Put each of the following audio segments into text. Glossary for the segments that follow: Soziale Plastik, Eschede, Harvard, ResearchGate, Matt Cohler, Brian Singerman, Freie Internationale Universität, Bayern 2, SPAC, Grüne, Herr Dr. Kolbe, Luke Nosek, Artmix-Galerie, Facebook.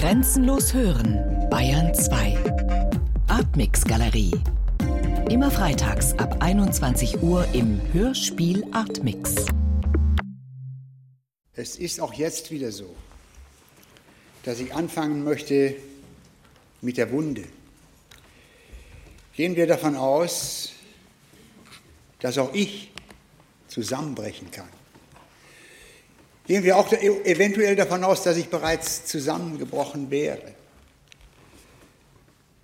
Grenzenlos hören, Bayern 2. Artmix-Galerie. Immer freitags ab 21 Uhr im Hörspiel Artmix. Es ist auch jetzt wieder so, dass ich anfangen möchte mit der Wunde. Gehen wir davon aus, dass auch ich zusammenbrechen kann. Gehen wir auch eventuell davon aus, dass ich bereits zusammengebrochen wäre,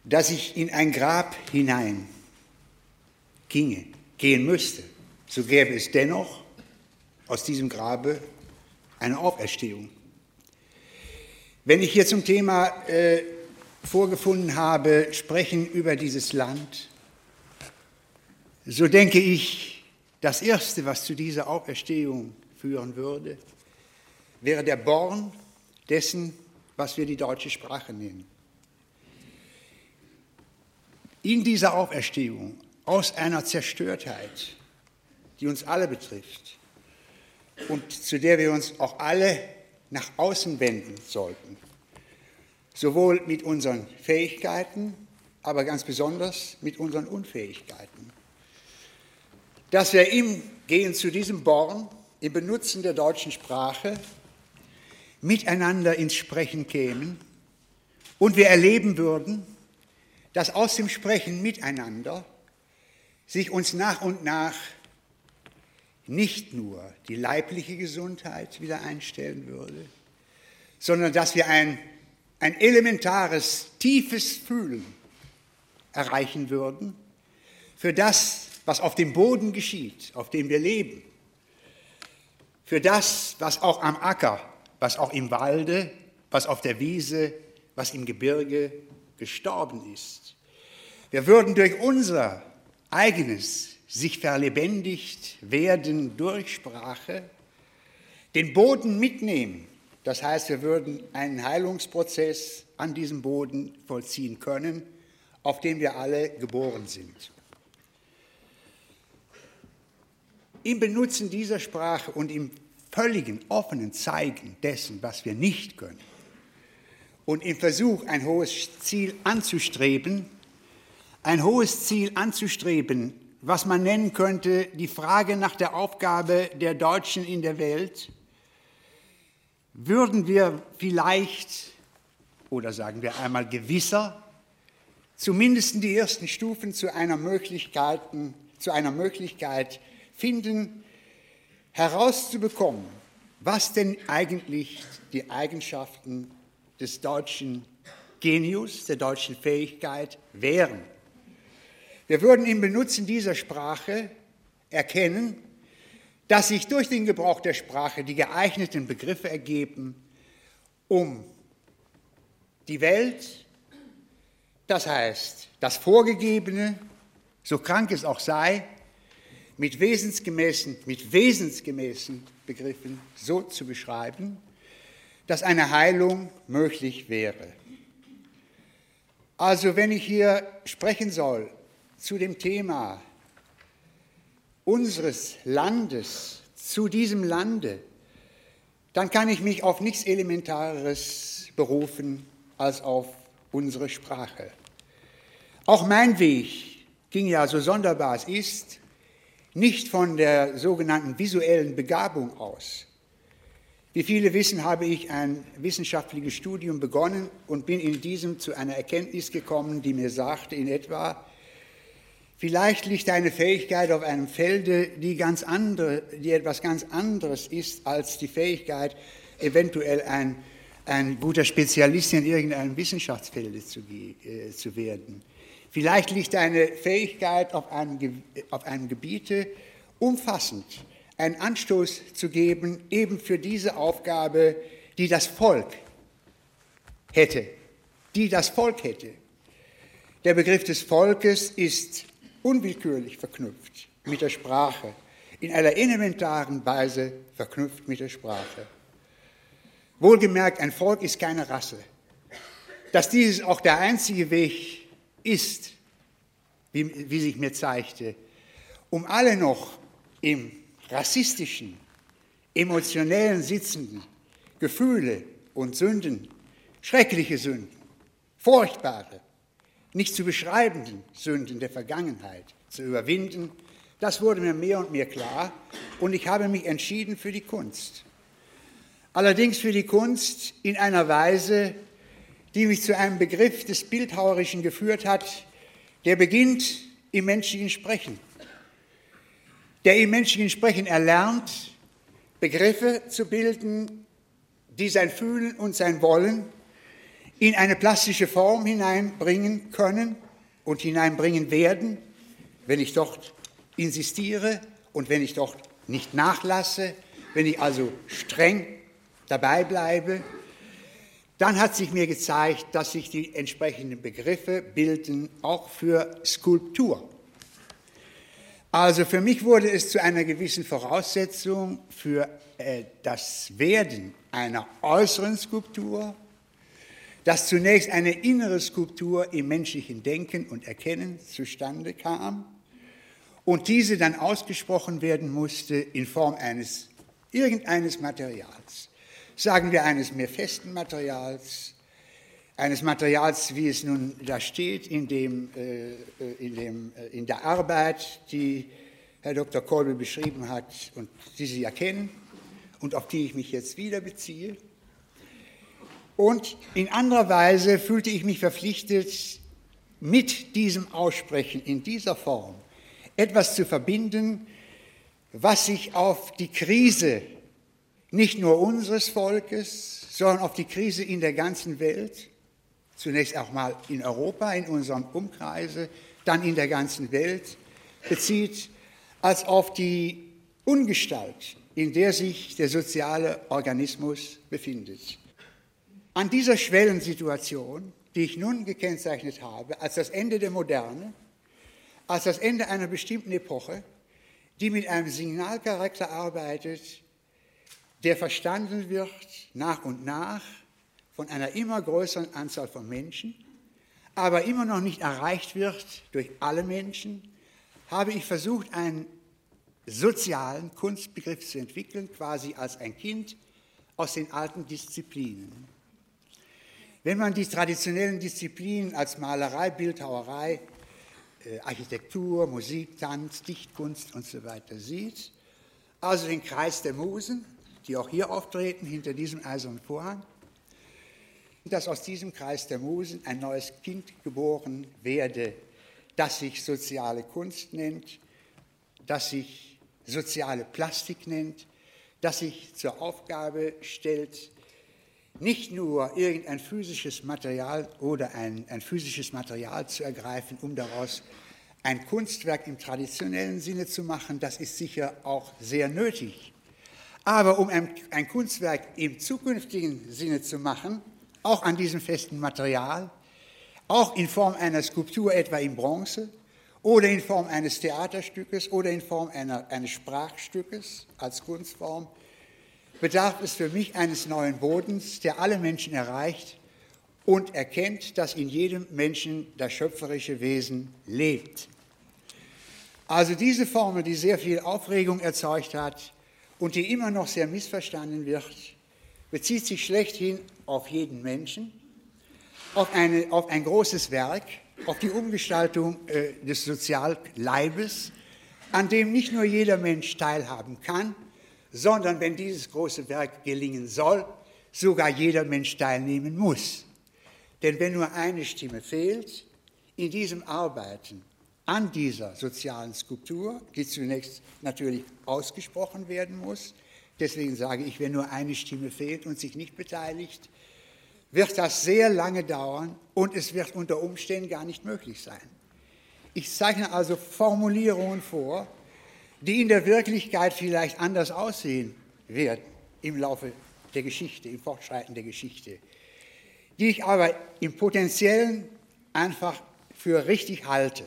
dass ich in ein Grab hinein gehen müsste. So gäbe es dennoch aus diesem Grabe eine Auferstehung. Wenn ich hier zum Thema vorgefunden habe, sprechen über dieses Land, so denke ich, das Erste, was zu dieser Auferstehung führen würde, wäre der Born dessen, was wir die deutsche Sprache nennen. In dieser Auferstehung aus einer Zerstörtheit, die uns alle betrifft und zu der wir uns auch alle nach außen wenden sollten, sowohl mit unseren Fähigkeiten, aber ganz besonders mit unseren Unfähigkeiten. Dass wir im Gehen zu diesem Born, im Benutzen der deutschen Sprache, miteinander ins Sprechen kämen und wir erleben würden, dass aus dem Sprechen miteinander sich uns nach und nach nicht nur die leibliche Gesundheit wieder einstellen würde, sondern dass wir ein elementares, tiefes Fühlen erreichen würden für das, was auf dem Boden geschieht, auf dem wir leben, für das, was auch am Acker, was auch im Walde, was auf der Wiese, was im Gebirge gestorben ist. Wir würden durch unser eigenes sich verlebendigt werden durch Sprache den Boden mitnehmen. Das heißt, wir würden einen Heilungsprozess an diesem Boden vollziehen können, auf dem wir alle geboren sind. Im Benutzen dieser Sprache und im völligen, offenen Zeigen dessen, was wir nicht können, und im Versuch, ein hohes Ziel anzustreben, was man nennen könnte, die Frage nach der Aufgabe der Deutschen in der Welt, würden wir vielleicht, oder sagen wir einmal gewisser, zumindest die ersten Stufen zu einer Möglichkeit finden, herauszubekommen, was denn eigentlich die Eigenschaften des deutschen Genius, der deutschen Fähigkeit wären. Wir würden im Benutzen dieser Sprache erkennen, dass sich durch den Gebrauch der Sprache die geeigneten Begriffe ergeben, um die Welt, das heißt das Vorgegebene, so krank es auch sei, mit wesensgemäßen Begriffen so zu beschreiben, dass eine Heilung möglich wäre. Also wenn ich hier sprechen soll zu dem Thema unseres Landes, zu diesem Lande, dann kann ich mich auf nichts Elementareres berufen als auf unsere Sprache. Auch mein Weg ging ja, so sonderbar es ist, nicht von der sogenannten visuellen Begabung aus. Wie viele wissen, habe ich ein wissenschaftliches Studium begonnen und bin in diesem zu einer Erkenntnis gekommen, die mir sagte in etwa, vielleicht liegt eine Fähigkeit auf einem Felde, die etwas ganz anderes ist als die Fähigkeit, eventuell ein guter Spezialist in irgendeinem Wissenschaftsfeld zu werden. Vielleicht liegt eine Fähigkeit auf einem Gebiete umfassend, einen Anstoß zu geben, eben für diese Aufgabe, die das Volk hätte. Der Begriff des Volkes ist unwillkürlich verknüpft mit der Sprache, in einer elementaren Weise verknüpft mit der Sprache. Wohlgemerkt, ein Volk ist keine Rasse. Dass dieses auch der einzige Weg ist, wie sich mir zeigte, um alle noch im rassistischen, emotionellen Sitzenden Gefühle und Sünden schreckliche Sünden, furchtbare, nicht zu beschreibenden Sünden der Vergangenheit zu überwinden, das wurde mir mehr und mehr klar und ich habe mich entschieden für die Kunst. Allerdings für die Kunst in einer Weise, die mich zu einem Begriff des Bildhauerischen geführt hat, der beginnt im menschlichen Sprechen. Der im menschlichen Sprechen erlernt, Begriffe zu bilden, die sein Fühlen und sein Wollen in eine plastische Form hineinbringen können und hineinbringen werden, wenn ich dort insistiere und wenn ich dort nicht nachlasse, wenn ich also streng dabei bleibe, dann hat sich mir gezeigt, dass sich die entsprechenden Begriffe bilden, auch für Skulptur. Also für mich wurde es zu einer gewissen Voraussetzung für das Werden einer äußeren Skulptur, dass zunächst eine innere Skulptur im menschlichen Denken und Erkennen zustande kam und diese dann ausgesprochen werden musste in Form eines irgendeines Materials. Sagen wir eines mehr festen Materials, wie es nun da steht in der Arbeit, die Herr Dr. Kolbe beschrieben hat und die Sie ja kennen und auf die ich mich jetzt wieder beziehe. Und in anderer Weise fühlte ich mich verpflichtet, mit diesem Aussprechen in dieser Form etwas zu verbinden, was sich auf die Krise nicht nur unseres Volkes, sondern auf die Krise in der ganzen Welt, zunächst auch mal in Europa, in unserem Umkreise, dann in der ganzen Welt, bezieht, als auf die Ungestalt, in der sich der soziale Organismus befindet. An dieser Schwellensituation, die ich nun gekennzeichnet habe, als das Ende der Moderne, als das Ende einer bestimmten Epoche, die mit einem Signalcharakter arbeitet, der verstanden wird nach und nach von einer immer größeren Anzahl von Menschen, aber immer noch nicht erreicht wird durch alle Menschen, habe ich versucht, einen sozialen Kunstbegriff zu entwickeln, quasi als ein Kind aus den alten Disziplinen. Wenn man die traditionellen Disziplinen als Malerei, Bildhauerei, Architektur, Musik, Tanz, Dichtkunst und so weiter sieht, also den Kreis der Musen, die auch hier auftreten, hinter diesem eisernen Vorhang, dass aus diesem Kreis der Musen ein neues Kind geboren werde, das sich soziale Kunst nennt, das sich soziale Plastik nennt, das sich zur Aufgabe stellt, nicht nur irgendein physisches Material oder ein physisches Material zu ergreifen, um daraus ein Kunstwerk im traditionellen Sinne zu machen, das ist sicher auch sehr nötig. Aber um ein Kunstwerk im zukünftigen Sinne zu machen, auch an diesem festen Material, auch in Form einer Skulptur etwa in Bronze oder in Form eines Theaterstückes oder in Form eines Sprachstückes als Kunstform, bedarf es für mich eines neuen Bodens, der alle Menschen erreicht und erkennt, dass in jedem Menschen das schöpferische Wesen lebt. Also diese Formel, die sehr viel Aufregung erzeugt hat, und die immer noch sehr missverstanden wird, bezieht sich schlechthin auf jeden Menschen, auf ein großes Werk, auf die Umgestaltung des Sozialleibes, an dem nicht nur jeder Mensch teilhaben kann, sondern wenn dieses große Werk gelingen soll, sogar jeder Mensch teilnehmen muss. Denn wenn nur eine Stimme fehlt, in diesem Arbeiten, an dieser sozialen Skulptur, die zunächst natürlich ausgesprochen werden muss, deswegen sage ich, wenn nur eine Stimme fehlt und sich nicht beteiligt, wird das sehr lange dauern und es wird unter Umständen gar nicht möglich sein. Ich zeichne also Formulierungen vor, die in der Wirklichkeit vielleicht anders aussehen werden im Laufe der Geschichte, im Fortschreiten der Geschichte, die ich aber im Potenziellen einfach für richtig halte.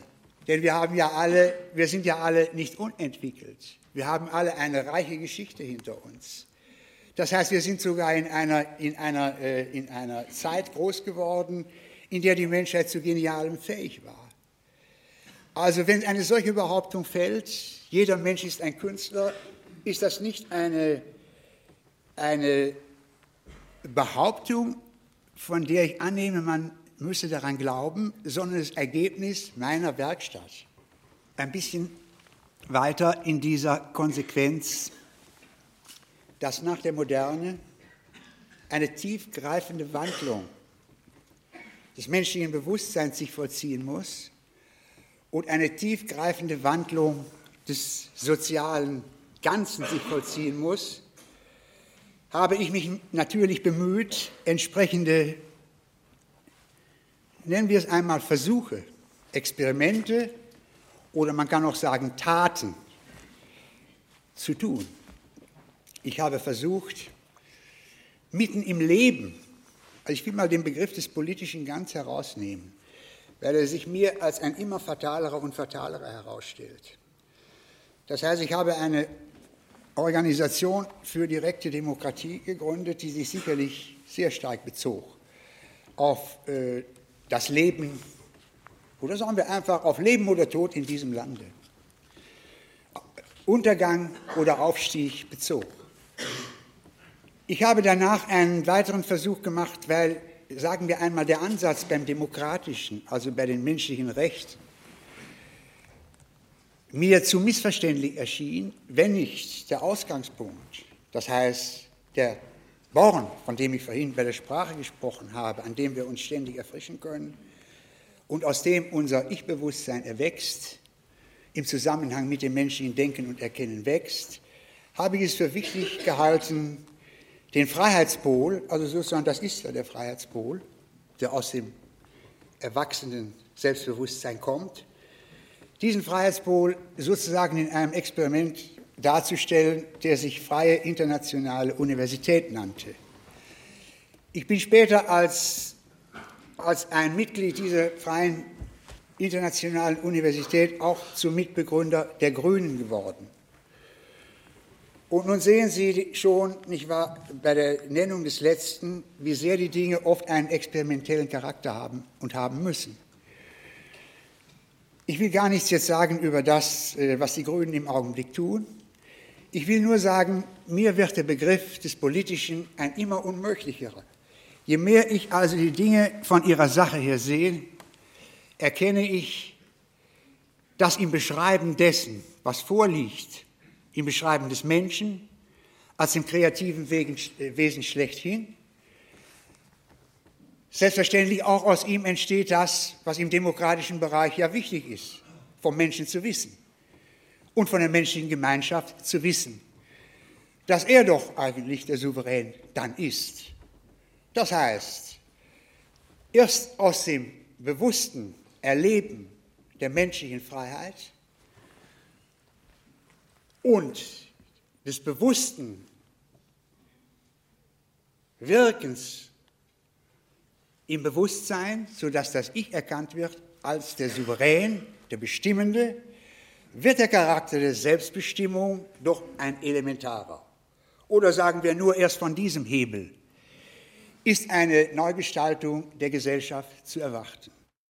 Denn wir sind ja alle nicht unentwickelt. Wir haben alle eine reiche Geschichte hinter uns. Das heißt, wir sind sogar in einer Zeit groß geworden, in der die Menschheit zu Genialem fähig war. Also wenn eine solche Behauptung fällt, jeder Mensch ist ein Künstler, ist das nicht eine Behauptung von der ich annehme, man müsse daran glauben, sondern das Ergebnis meiner Werkstatt. Ein bisschen weiter in dieser Konsequenz, dass nach der Moderne eine tiefgreifende Wandlung des menschlichen Bewusstseins sich vollziehen muss und eine tiefgreifende Wandlung des sozialen Ganzen sich vollziehen muss, habe ich mich natürlich bemüht, entsprechende, nennen wir es einmal Versuche, Experimente oder man kann auch sagen Taten zu tun. Ich habe versucht, mitten im Leben, also ich will mal den Begriff des Politischen ganz herausnehmen, weil er sich mir als ein immer fatalerer und fatalerer herausstellt. Das heißt, ich habe eine Organisation für direkte Demokratie gegründet, die sich sicherlich sehr stark bezog auf das Leben, oder sagen wir einfach auf Leben oder Tod in diesem Lande. Untergang oder Aufstieg bezog. Ich habe danach einen weiteren Versuch gemacht, weil, sagen wir einmal, der Ansatz beim Demokratischen, also bei den menschlichen Rechten, mir zu missverständlich erschien, wenn nicht der Ausgangspunkt, das heißt der Born, von dem ich vorhin bei der Sprache gesprochen habe, an dem wir uns ständig erfrischen können und aus dem unser Ich-Bewusstsein erwächst, im Zusammenhang mit dem menschlichen Denken und Erkennen wächst, habe ich es für wichtig gehalten, den Freiheitspol, also sozusagen das ist ja der Freiheitspol, der aus dem erwachsenen Selbstbewusstsein kommt, diesen Freiheitspol sozusagen in einem Experiment darzustellen, der sich Freie Internationale Universität nannte. Ich bin später als ein Mitglied dieser Freien Internationalen Universität auch zum Mitbegründer der Grünen geworden. Und nun sehen Sie schon, nicht wahr, bei der Nennung des Letzten, wie sehr die Dinge oft einen experimentellen Charakter haben und haben müssen. Ich will gar nichts jetzt sagen über das, was die Grünen im Augenblick tun. Ich will nur sagen, mir wird der Begriff des Politischen ein immer unmöglicherer. Je mehr ich also die Dinge von ihrer Sache her sehe, erkenne ich, dass im Beschreiben dessen, was vorliegt, im Beschreiben des Menschen, als im kreativen Wesen schlechthin, selbstverständlich auch aus ihm entsteht das, was im demokratischen Bereich ja wichtig ist, vom Menschen zu wissen und von der menschlichen Gemeinschaft zu wissen, dass er doch eigentlich der Souverän dann ist. Das heißt, erst aus dem bewussten Erleben der menschlichen Freiheit und des bewussten Wirkens im Bewusstsein, sodass das Ich erkannt wird als der Souverän, der Bestimmende, wird der Charakter der Selbstbestimmung doch ein elementarer. Oder sagen wir nur erst von diesem Hebel ist eine Neugestaltung der Gesellschaft zu erwarten.